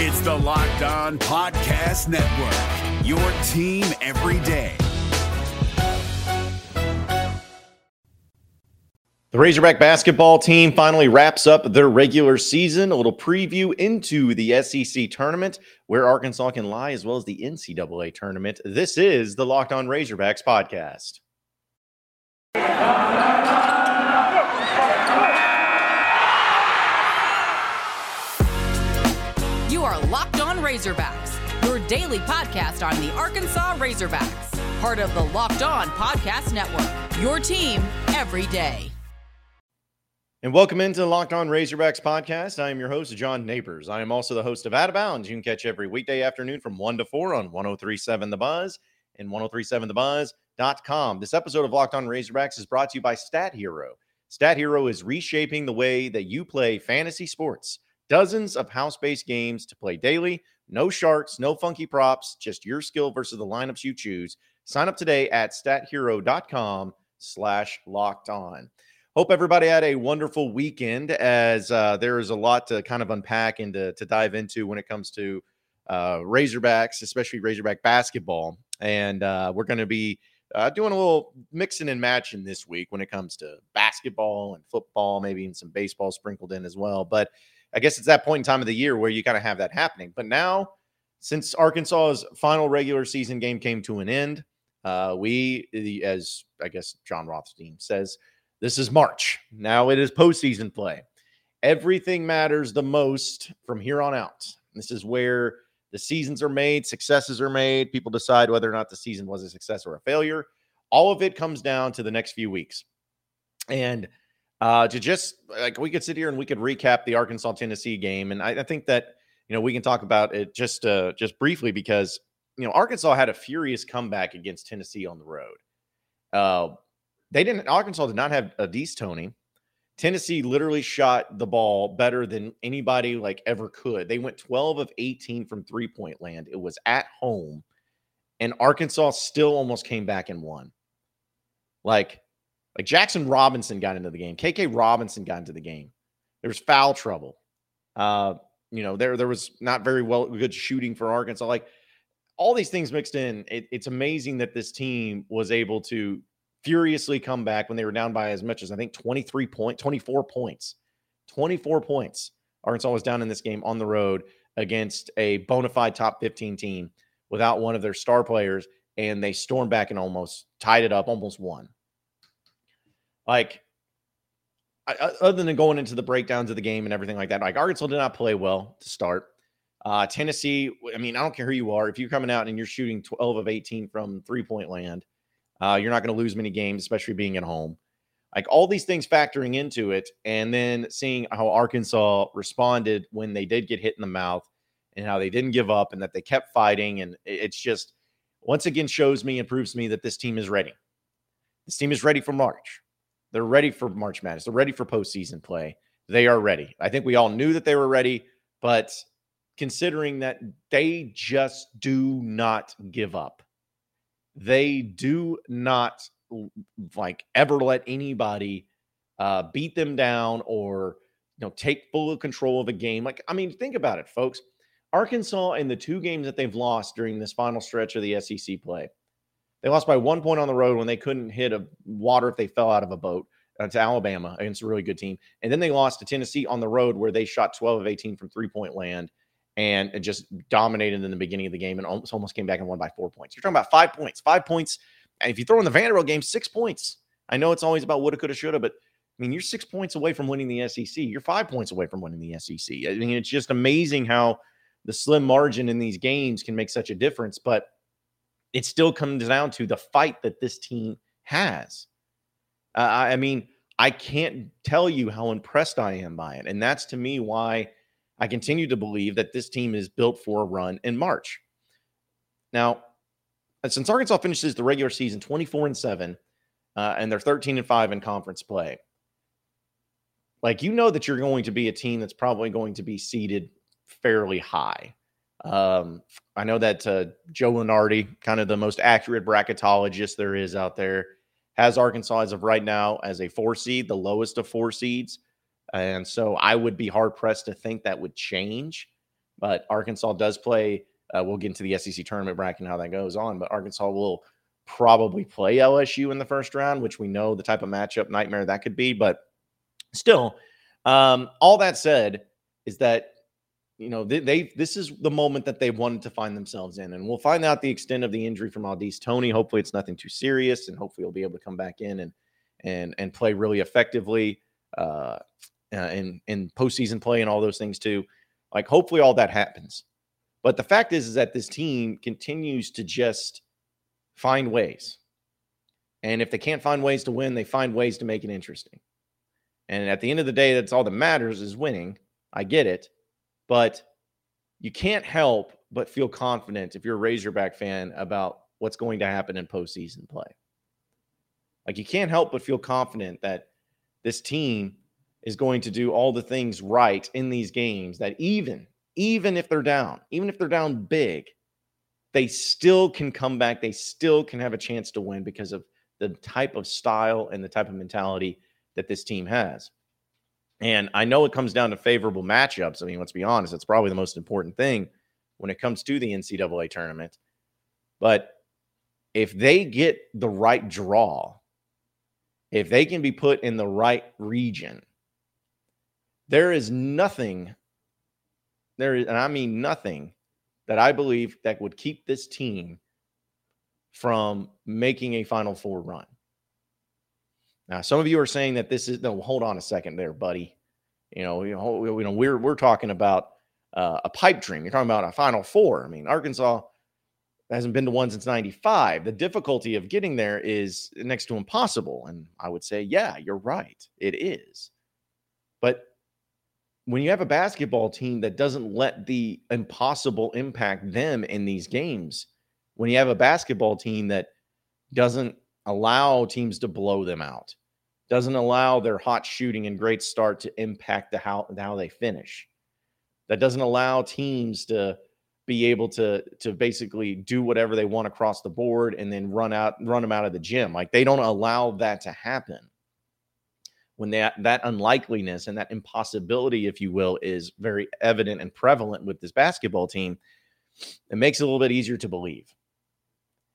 It's the Locked On Podcast Network, your team every day. The Razorback basketball team finally wraps up their regular season. A little preview into the SEC tournament, where Arkansas can lie, as well as the NCAA tournament. This is the Locked On Razorbacks podcast. You are Locked On Razorbacks, your daily podcast on the Arkansas Razorbacks, part of the Locked On Podcast Network, your team every day. And welcome into the Locked On Razorbacks podcast. I am your host, John Nabors. I am also the host of Out of Bounds. You can catch every weekday afternoon from 1 to 4 on 1037 The Buzz and 1037thebuzz.com. This episode of Locked On Razorbacks is brought to you by Stat Hero. Stat Hero is reshaping the way that you play fantasy sports. Dozens of house-based games to play daily. No sharks, no funky props, just your skill versus the lineups you choose. Sign up today at stathero.com/lockedon. Hope everybody had a wonderful weekend, as there is a lot to kind of unpack and to dive into when it comes to Razorbacks, especially Razorback basketball. And we're going to be doing a little mixing and matching this week when it comes to basketball and football, maybe even some baseball sprinkled in as well. But I guess it's that point in time of the year where you kind of have that happening. But now, since Arkansas's final regular season game came to an end, we, as I guess John Rothstein says, this is March. Now it is postseason play. Everything matters the most from here on out. This is where the seasons are made, successes are made. People decide whether or not the season was a success or a failure. All of it comes down to the next few weeks. And to just, like, we could sit here and we could recap the Arkansas-Tennessee game. And I think that, you know, we can talk about it just briefly, because, you know, Arkansas had a furious comeback against Tennessee on the road. Arkansas did not have Aldis Tony. Tennessee literally shot the ball better than anybody like ever could. They went 12 of 18 from three-point land. It was at home, and Arkansas still almost came back and won. Like Jackson Robinson got into the game. KK Robinson got into the game. There was foul trouble. You know, there was not very good shooting for Arkansas. Like, all these things mixed in, it's amazing that this team was able to furiously come back when they were down by as much as, I think, 24 points. Arkansas was down in this game on the road against a bona fide top 15 team without one of their star players, and they stormed back and almost tied it up, almost won. Like, other than going into the breakdowns of the game and everything like that, like, Arkansas did not play well to start. Tennessee, I mean, I don't care who you are. If you're coming out and you're shooting 12 of 18 from three-point land, you're not going to lose many games, especially being at home. Like, all these things factoring into it, and then seeing how Arkansas responded when they did get hit in the mouth, and how they didn't give up, and that they kept fighting. And it's just, once again, shows me and proves to me that this team is ready. This team is ready for March. They're ready for March Madness. They're ready for postseason play. They are ready. I think we all knew that they were ready, but considering that they just do not give up. They do not ever let anybody beat them down or, you know, take full control of a game. Like, I mean, think about it, folks. Arkansas, in the two games that they've lost during this final stretch of the SEC play, they lost by 1 point on the road when they couldn't hit a water if they fell out of a boat to Alabama against a really good team. And then they lost to Tennessee on the road, where they shot 12 of 18 from three-point land and just dominated in the beginning of the game and almost came back and won by 4 points. You're talking about 5 points. 5 points. And if you throw in the Vanderbilt game, 6 points. I know it's always about woulda, coulda, shoulda, but, I mean, you're 6 points away from winning the SEC. You're 5 points away from winning the SEC. I mean, it's just amazing how the slim margin in these games can make such a difference, but it still comes down to the fight that this team has. I mean, I can't tell you how impressed I am by it, and that's, to me, why I continue to believe that this team is built for a run in March. Now, since Arkansas finishes the regular season 24-7, and they're 13-5 in conference play, like, you know that you're going to be a team that's probably going to be seeded fairly high. I know that Joe Lunardi, kind of the most accurate bracketologist there is out there, has Arkansas as of right now as a 4 seed, the lowest of 4 seeds. And so I would be hard-pressed to think that would change. But Arkansas does play. We'll get into the SEC tournament bracket and how that goes on. But Arkansas will probably play LSU in the first round, which we know the type of matchup nightmare that could be. But still, all that said is that, you know, this is the moment that they wanted to find themselves in. And we'll find out the extent of the injury from Aldis Tony. Hopefully it's nothing too serious, and hopefully he'll be able to come back in and play really effectively in postseason play and all those things too. Like, hopefully all that happens. But the fact is that this team continues to just find ways. And if they can't find ways to win, they find ways to make it interesting. And at the end of the day, that's all that matters, is winning. I get it. But you can't help but feel confident if you're a Razorback fan about what's going to happen in postseason play. Like, you can't help but feel confident that this team is going to do all the things right in these games, that even if they're down, even if they're down big, they still can come back. They still can have a chance to win because of the type of style and the type of mentality that this team has. And I know it comes down to favorable matchups. I mean, let's be honest, it's probably the most important thing when it comes to the NCAA tournament. But if they get the right draw, if they can be put in the right region, there is nothing, and I mean nothing, that I believe that would keep this team from making a Final Four run. Now, some of you are saying that this is, no, hold on a second there, buddy. You know, we're talking about a pipe dream. You're talking about a Final Four. I mean, Arkansas hasn't been to one since 95. The difficulty of getting there is next to impossible. And I would say, yeah, you're right. It is. But when you have a basketball team that doesn't let the impossible impact them in these games, when you have a basketball team that doesn't allow teams to blow them out, doesn't allow their hot shooting and great start to impact how they finish, that doesn't allow teams to be able to basically do whatever they want across the board and then run them out of the gym. Like, they don't allow that to happen. When that unlikeliness and that impossibility, if you will, is very evident and prevalent with this basketball team, it makes it a little bit easier to believe.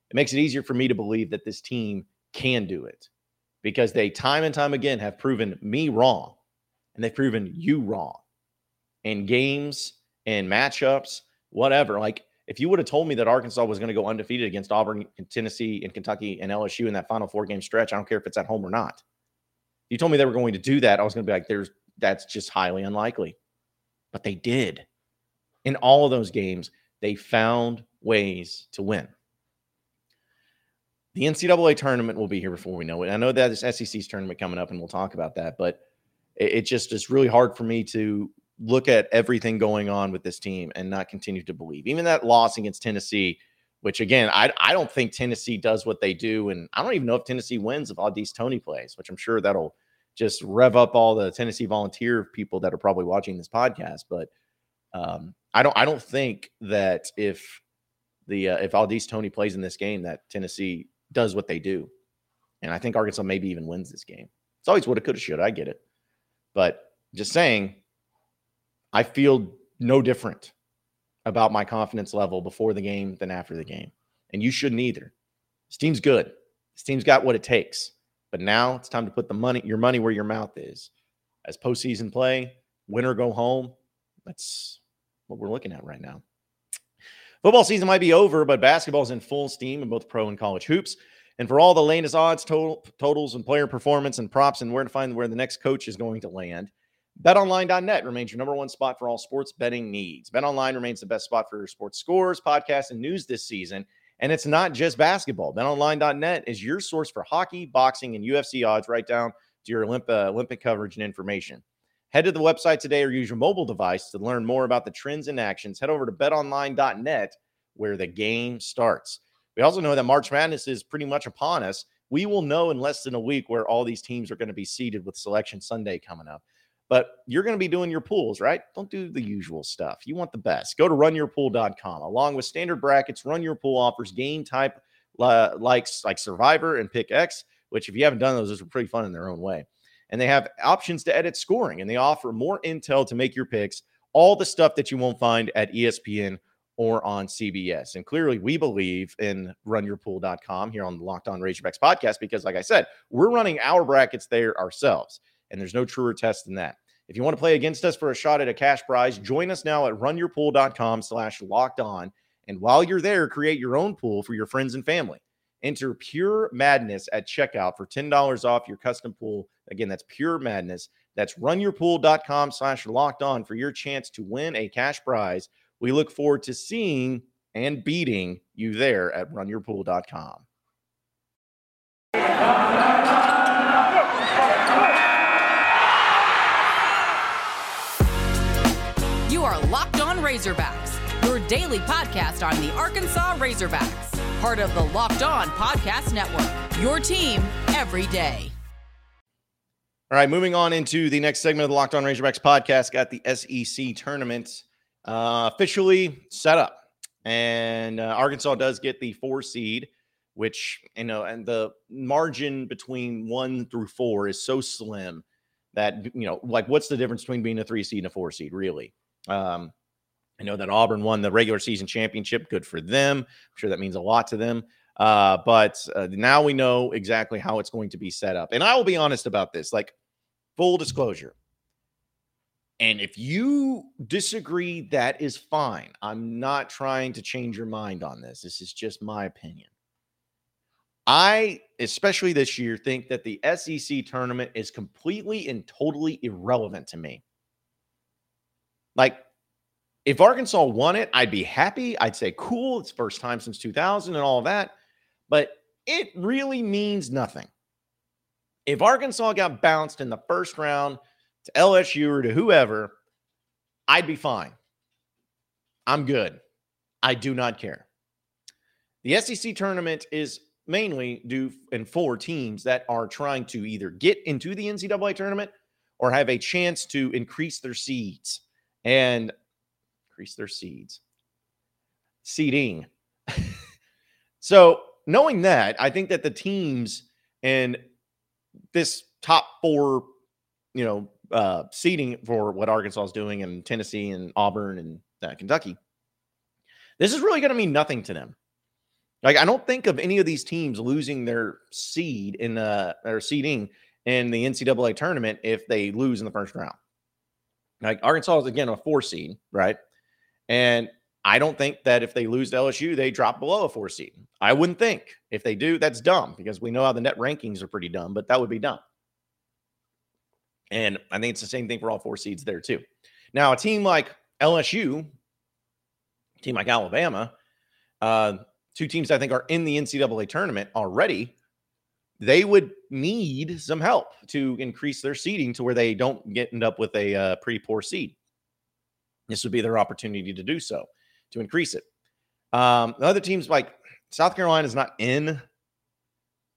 It makes it easier for me to believe that this team can do it, because they time and time again have proven me wrong, and they've proven you wrong in games and matchups, whatever. Like, if you would have told me that Arkansas was going to go undefeated against Auburn and Tennessee and Kentucky and LSU in that Final Four game stretch, I don't care if it's at home or not. You told me they were going to do that, I was going to be like, that's just highly unlikely. But they did. In all of those games, they found ways to win. The NCAA tournament will be here before we know it. I know that this SEC's tournament coming up, and we'll talk about that, but it just is really hard for me to look at everything going on with this team and not continue to believe. Even that loss against Tennessee, which, again, I don't think Tennessee does what they do, and I don't even know if Tennessee wins if Aldis Tony plays, which I'm sure that'll just rev up all the Tennessee Volunteer people that are probably watching this podcast. But I don't think that if Aldis Tony plays in this game, that Tennessee does what they do. And I think Arkansas maybe even wins this game. It's always woulda, coulda, shoulda. I get it. But just saying, I feel no different about my confidence level before the game than after the game. And you shouldn't either. This team's good. This team's got what it takes. But now it's time to put your money where your mouth is. As postseason play, win or go home, that's what we're looking at right now. Football season might be over, but basketball is in full steam in both pro and college hoops. And for all the latest odds, totals, and player performance and props, and where to find where the next coach is going to land, BetOnline.net remains your number one spot for all sports betting needs. BetOnline remains the best spot for your sports scores, podcasts, and news this season. And it's not just basketball. BetOnline.net is your source for hockey, boxing, and UFC odds, right down to your Olympic coverage and information. Head to the website today or use your mobile device to learn more about the trends and actions. Head over to betonline.net, where the game starts. We also know that March Madness is pretty much upon us. We will know in less than a week where all these teams are going to be seeded, with Selection Sunday coming up. But you're going to be doing your pools, right? Don't do the usual stuff. You want the best. Go to runyourpool.com. Along with standard brackets, Run Your Pool offers game type like Survivor and Pick X, which, if you haven't done those are pretty fun in their own way. And they have options to edit scoring, and they offer more intel to make your picks, all the stuff that you won't find at ESPN or on CBS. And clearly we believe in runyourpool.com here on the Locked On Razorbacks podcast, because like I said, we're running our brackets there ourselves, and there's no truer test than that. If you want to play against us for a shot at a cash prize, join us now at runyourpool.com/lockedon. And while you're there, create your own pool for your friends and family. Enter Pure Madness at checkout for $10 off your custom pool. Again, that's Pure Madness. That's runyourpool.com/lockedon for your chance to win a cash prize. We look forward to seeing and beating you there at runyourpool.com. You are Locked On Razorbacks, your daily podcast on the Arkansas Razorbacks, part of the Locked On Podcast Network, your team every day. All right, moving on into the next segment of the Locked On Razorbacks podcast. Got the SEC tournament officially set up, and Arkansas does get the 4 seed, which, you know, and the margin between 1 through 4 is so slim that, you know, like, what's the difference between being a 3 seed and a 4 seed, really? I know that Auburn won the regular season championship. Good for them. I'm sure that means a lot to them. But now we know exactly how it's going to be set up. And I will be honest about this, like, full disclosure. And if you disagree, that is fine. I'm not trying to change your mind on this. This is just my opinion. I, especially this year, think that the SEC tournament is completely and totally irrelevant to me. Like, if Arkansas won it, I'd be happy. I'd say, cool, it's first time since 2000 and all of that. But it really means nothing. If Arkansas got bounced in the first round to LSU or to whoever, I'd be fine. I'm good. I do not care. The SEC tournament is mainly due in 4 teams that are trying to either get into the NCAA tournament or have a chance to increase their seeds. And seeding. So knowing that, I think that the teams and this top 4, you know, seeding for what Arkansas is doing, and Tennessee and Auburn and Kentucky, this is really going to mean nothing to them. Like, I don't think of any of these teams losing their seed in or seeding in the NCAA tournament if they lose in the first round. Like, Arkansas is, again, a 4 seed, right? And I don't think that if they lose to LSU, they drop below a 4 seed. I wouldn't think. If they do, that's dumb, because we know how the net rankings are pretty dumb, but that would be dumb. And I think it's the same thing for all 4 seeds there too. Now, a team like LSU, a team like Alabama, 2 teams I think are in the NCAA tournament already, they would need some help to increase their seeding to where they don't end up with a pretty poor seed. This would be their opportunity to do so, to increase it. Other teams like South Carolina is not in. I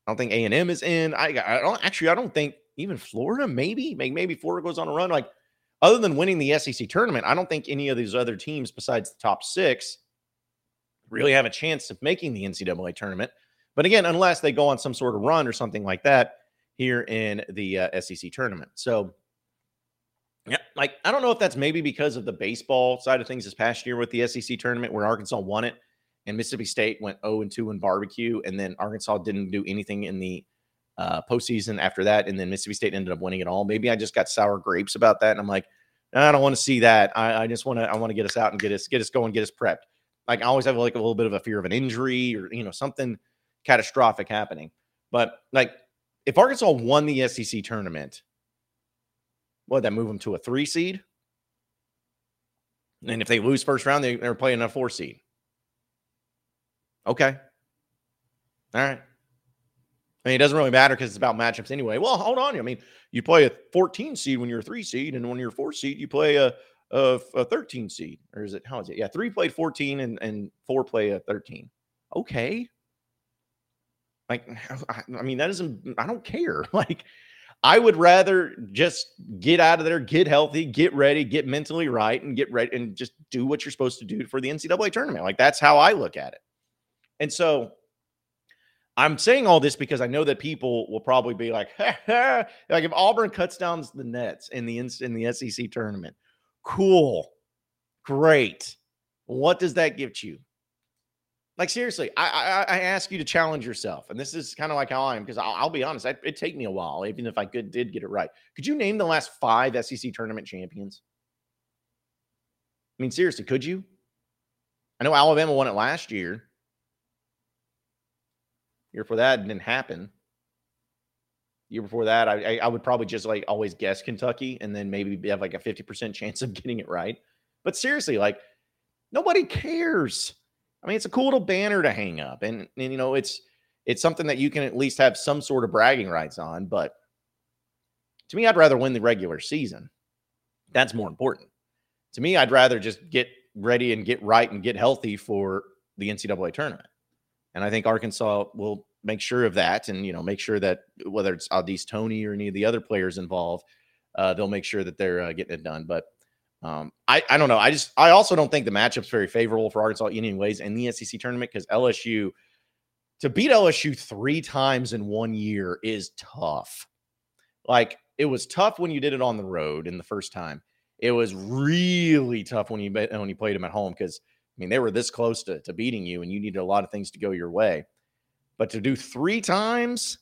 don't think A&M is in. I don't think even Florida, maybe Florida goes on a run. Like, other than winning the SEC tournament, I don't think any of these other teams besides the top 6 really have a chance of making the NCAA tournament. But again, unless they go on some sort of run or something like that here in the SEC tournament. So, yeah, like, I don't know if that's maybe because of the baseball side of things this past year with the SEC tournament, where Arkansas won it and Mississippi State went 0-2 in barbecue, and then Arkansas didn't do anything in the postseason after that, and then Mississippi State ended up winning it all. Maybe I just got sour grapes about that, and I'm like, I don't want to see that. I want to get us out and get us going, get us prepped. Like, I always have like a little bit of a fear of an injury or, you know, something catastrophic happening. But like, if Arkansas won the SEC tournament, would that move them to a 3 seed? And if they lose first round, they're playing a 4 seed. Okay. All right. I mean, it doesn't really matter because it's about matchups anyway. Well, hold on. I mean, you play a 14 seed when you're a 3 seed, and when you're a 4 seed, you play a 13 seed. Or is it, how is it? Yeah, 3 played 14 and 4 play a 13. Okay. Like, I mean, that isn't, I don't care. Like, I would rather just get out of there, get healthy, get ready, get mentally right, and get ready and just do what you're supposed to do for the NCAA tournament. Like, that's how I look at it. And so I'm saying all this because I know that people will probably be like, like, if Auburn cuts down the nets in the SEC tournament, cool. Great. What does that give you? Like, seriously, I ask you to challenge yourself. And this is kind of like how I am, because I'll be honest, it'd take me a while, even if I did get it right. Could you name the last 5 SEC tournament champions? I mean, seriously, could you? I know Alabama won it last year. Year before that, it didn't happen. Year before that, I would probably just like always guess Kentucky and then maybe have like a 50% chance of getting it right. But seriously, like, nobody cares. I mean, it's a cool little banner to hang up. And you know, it's something that you can at least have some sort of bragging rights on. But to me, I'd rather win the regular season. That's more important. To me, I'd rather just get ready and get right and get healthy for the NCAA tournament. And I think Arkansas will make sure of that and, you know, make sure that whether it's Aldis Tony or any of the other players involved, they'll make sure that they're getting it done. But I don't know. I also don't think the matchup's very favorable for Arkansas anyways in the SEC tournament, because LSU, to beat LSU 3 times in 1 year is tough. Like, it was tough when you did it on the road in the first time. It was really tough when you played them at home, because, I mean, they were this close to beating you, and you needed a lot of things to go your way. But to do 3 times,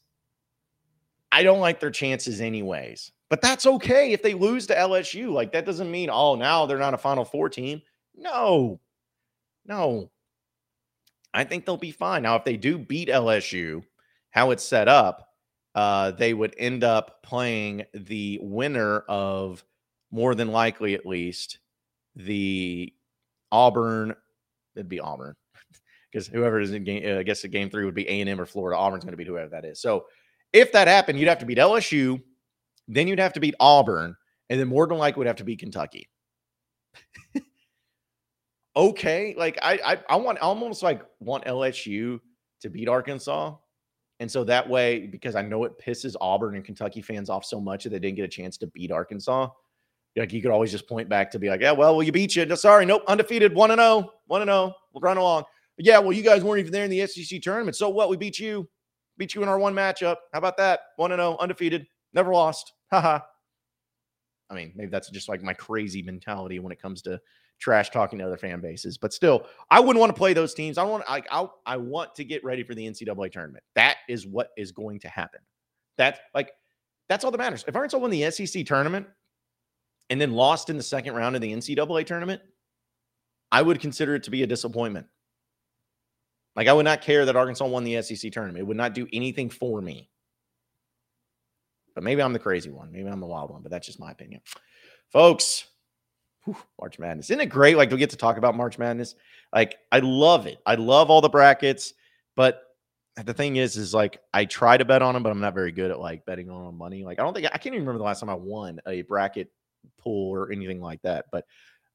I don't like their chances anyways. But that's okay if they lose to LSU. Like, that doesn't mean, oh, now they're not a Final Four team. No. I think they'll be fine. Now, if they do beat LSU, how it's set up, they would end up playing the winner of, more than likely at least, the Auburn. It'd be Auburn. Because whoever is in game, I guess the game 3 would be A&M or Florida. Auburn's going to be whoever that is. So if that happened, you'd have to beat LSU. Then you'd have to beat Auburn, and then more than likely would have to beat Kentucky. Okay, like I almost want LSU to beat Arkansas, and so that way, because I know it pisses Auburn and Kentucky fans off so much that they didn't get a chance to beat Arkansas. Like, you could always just point back to be like, yeah, well, you beat you. No, sorry, nope, undefeated, 1-0. We'll run along. But yeah, well, you guys weren't even there in the SEC tournament, so what? We beat you in our one matchup. How about that? 1-0, undefeated. Never lost. Haha. I mean, maybe that's just like my crazy mentality when it comes to trash talking to other fan bases. But still, I wouldn't want to play those teams. I want to get ready for the NCAA tournament. That is what is going to happen. That's all that matters. If Arkansas won the SEC tournament and then lost in the second round of the NCAA tournament, I would consider it to be a disappointment. Like, I would not care that Arkansas won the SEC tournament. It would not do anything for me. But maybe I'm the crazy one. Maybe I'm the wild one, but that's just my opinion. Folks, whew, March Madness. Isn't it great? Like, we get to talk about March Madness. Like, I love it. I love all the brackets. But the thing is like, I try to bet on them, but I'm not very good at like betting on money. Like, I can't even remember the last time I won a bracket pool or anything like that. But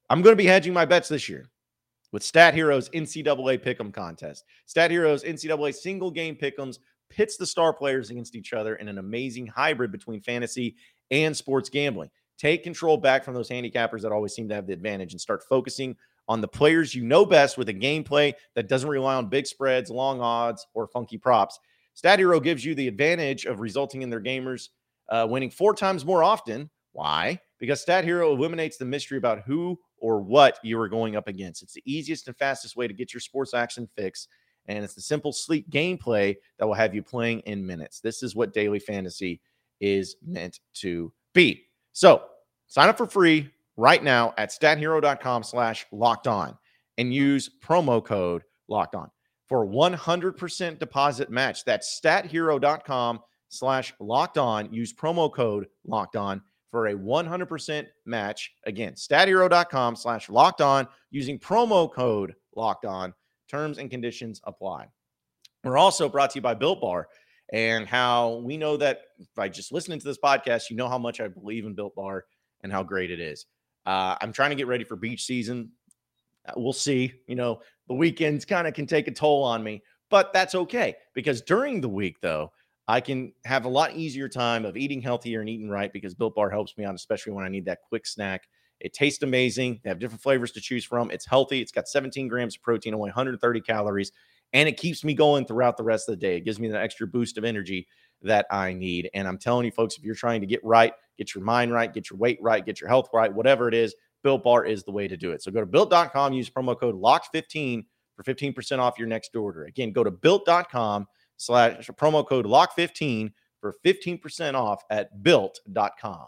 I'm going to be hedging my bets this year with Stat Hero's NCAA Pick'em contest. Stat Hero's NCAA single game Pick'ems pits the star players against each other in an amazing hybrid between fantasy and sports gambling. Take control back from those handicappers that always seem to have the advantage and start focusing on the players you know best with a gameplay that doesn't rely on big spreads, long odds, or funky props. Stat Hero gives you the advantage of resulting in their gamers winning 4 times more often. Why? Because Stat Hero eliminates the mystery about who or what you are going up against. It's the easiest and fastest way to get your sports action fix. And it's the simple, sleek gameplay that will have you playing in minutes. This is what daily fantasy is meant to be. So sign up for free right now at stathero.com/lockedon and use promo code locked on for a 100% deposit match. That's stathero.com/lockedon. Use promo code locked on for a 100% match. Again, stathero.com/lockedon using promo code locked on. Terms and conditions apply. We're also brought to you by Built Bar, and how we know that by just listening to this podcast, you know how much I believe in Built Bar and how great it is. I'm trying to get ready for beach season. We'll see. You know, the weekends kind of can take a toll on me, but that's okay, because during the week, though, I can have a lot easier time of eating healthier and eating right, because Built Bar helps me out, especially when I need that quick snack. It tastes amazing. They have different flavors to choose from. It's healthy. It's got 17 grams of protein, only 130 calories, and it keeps me going throughout the rest of the day. It gives me the extra boost of energy that I need. And I'm telling you, folks, if you're trying to get right, get your mind right, get your weight right, get your health right, whatever it is, Built Bar is the way to do it. So go to built.com, use promo code LOCK15 for 15% off your next order. Again, go to built.com/ promo code LOCK15 for 15% off at built.com.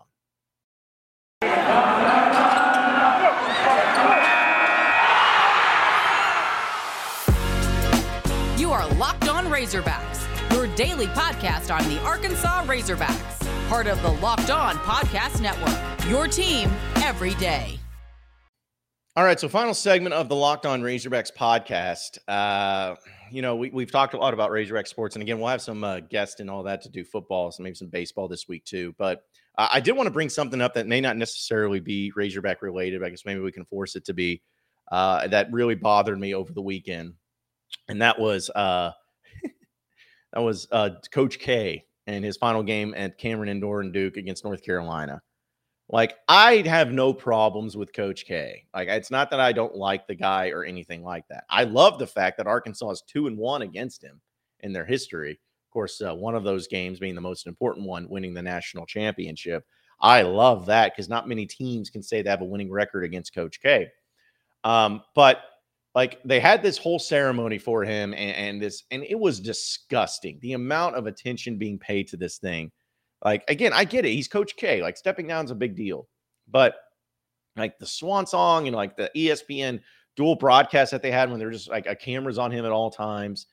You are Locked On Razorbacks, your daily podcast on the Arkansas Razorbacks, part of the Locked On Podcast Network, your team every day. All right, so final segment of the Locked On Razorbacks podcast. We've talked a lot about Razorback sports, and again, we'll have some guests and all that to do football, so maybe some baseball this week too. But I did want to bring something up that may not necessarily be Razorback related. I guess maybe we can force it to be. That really bothered me over the weekend, and that was Coach K and his final game at Cameron Indoor and Duke against North Carolina. Like, I have no problems with Coach K. Like, it's not that I don't like the guy or anything like that. I love the fact that Arkansas is 2-1 against him in their history. Of course, one of those games being the most important one, winning the national championship. I love that because not many teams can say they have a winning record against Coach K. But they had this whole ceremony for him and it was disgusting. The amount of attention being paid to this thing. Like, again, I get it. He's Coach K. Like, stepping down is a big deal. But, like, the swan song and, like, the ESPN dual broadcast that they had when they were just, like, a camera's on him at all times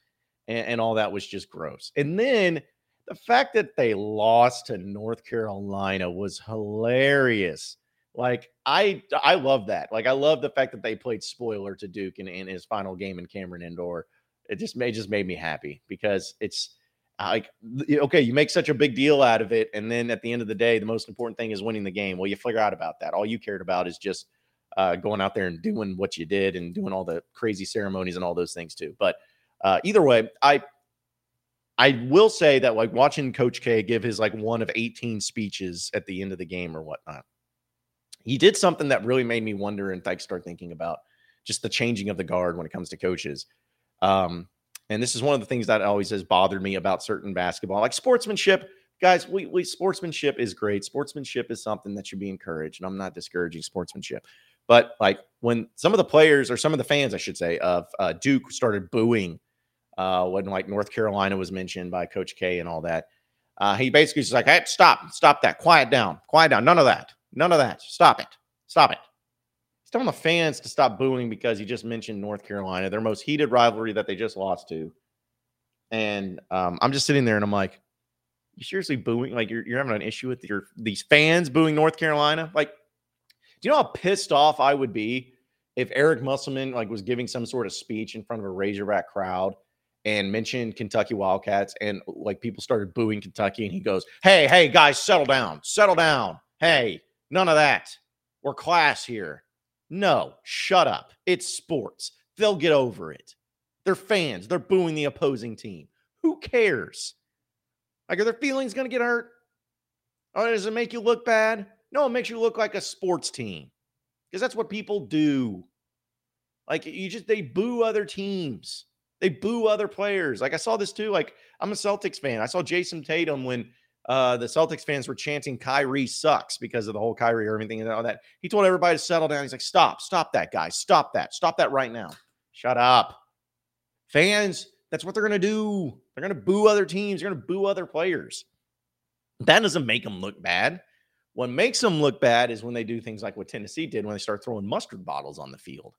and all that was just gross. And then the fact that they lost to North Carolina was hilarious. Like, I love that. Like, I love the fact that they played spoiler to Duke in his final game in Cameron Indoor. It just made me happy because it's, like, okay, you make such a big deal out of it, and then at the end of the day, the most important thing is winning the game. Well, you figure out about that. All you cared about is just going out there and doing what you did and doing all the crazy ceremonies and all those things too. But either way, I will say that, like, watching Coach K give his, like, one of 18 speeches at the end of the game or whatnot, he did something that really made me wonder and, like, start thinking about just the changing of the guard when it comes to coaches. And this is one of the things that always has bothered me about certain basketball. Like, sportsmanship, guys, we sportsmanship is great. Sportsmanship is something that should be encouraged, and I'm not discouraging sportsmanship. But, like, when some of the players, or some of the fans, I should say, of Duke started booing when, like, North Carolina was mentioned by Coach K and all that, he basically was like, hey, stop that, quiet down, none of that, stop it. He's telling the fans to stop booing because he just mentioned North Carolina, their most heated rivalry that they just lost to. And I'm just sitting there and I'm like, you seriously booing? Like, you're having an issue with these fans booing North Carolina? Like, do you know how pissed off I would be if Eric Musselman, like, was giving some sort of speech in front of a Razorback crowd and mentioned Kentucky Wildcats and, like, people started booing Kentucky and he goes, hey, guys, settle down. Hey, none of that. We're class here. No, shut up. It's sports. They'll get over it. They're fans. They're booing the opposing team. Who cares? Like, are their feelings going to get hurt? Or does it make you look bad? No, it makes you look like a sports team because that's what people do. Like, they boo other teams. They boo other players. Like, I saw this too. Like, I'm a Celtics fan. I saw Jason Tatum when the Celtics fans were chanting Kyrie sucks because of the whole Kyrie Irving thing and all that. He told everybody to settle down. He's like, stop that, guys. Stop that right now. Shut up. Fans, that's what they're going to do. They're going to boo other teams. They're going to boo other players. That doesn't make them look bad. What makes them look bad is when they do things like what Tennessee did when they start throwing mustard bottles on the field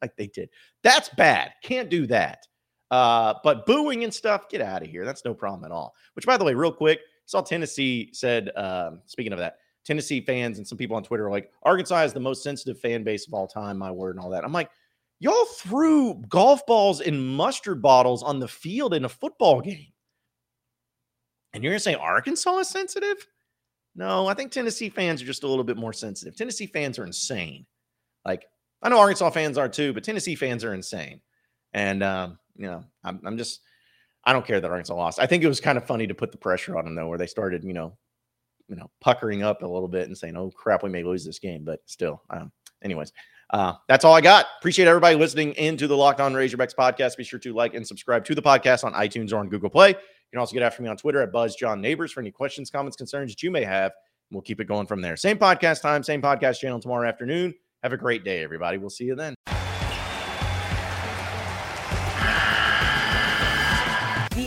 like they did. That's bad. Can't do that. But booing and stuff, get out of here. That's no problem at all. Which, by the way, real quick, saw Tennessee said, speaking of that, Tennessee fans and some people on Twitter are like, Arkansas is the most sensitive fan base of all time, my word, and all that. I'm like, y'all threw golf balls and mustard bottles on the field in a football game. And you're going to say Arkansas is sensitive? No, I think Tennessee fans are just a little bit more sensitive. Tennessee fans are insane. Like, I know Arkansas fans are too, but Tennessee fans are insane. And, I'm just... I don't care that Arkansas lost. I think it was kind of funny to put the pressure on them, though, where they started, puckering up a little bit and saying, oh, crap, we may lose this game. But still, anyways, that's all I got. Appreciate everybody listening into the Locked On Razorbacks podcast. Be sure to like and subscribe to the podcast on iTunes or on Google Play. You can also get after me on Twitter at BuzzJohnNabors for any questions, comments, concerns that you may have. We'll keep it going from there. Same podcast time, same podcast channel tomorrow afternoon. Have a great day, everybody. We'll see you then. The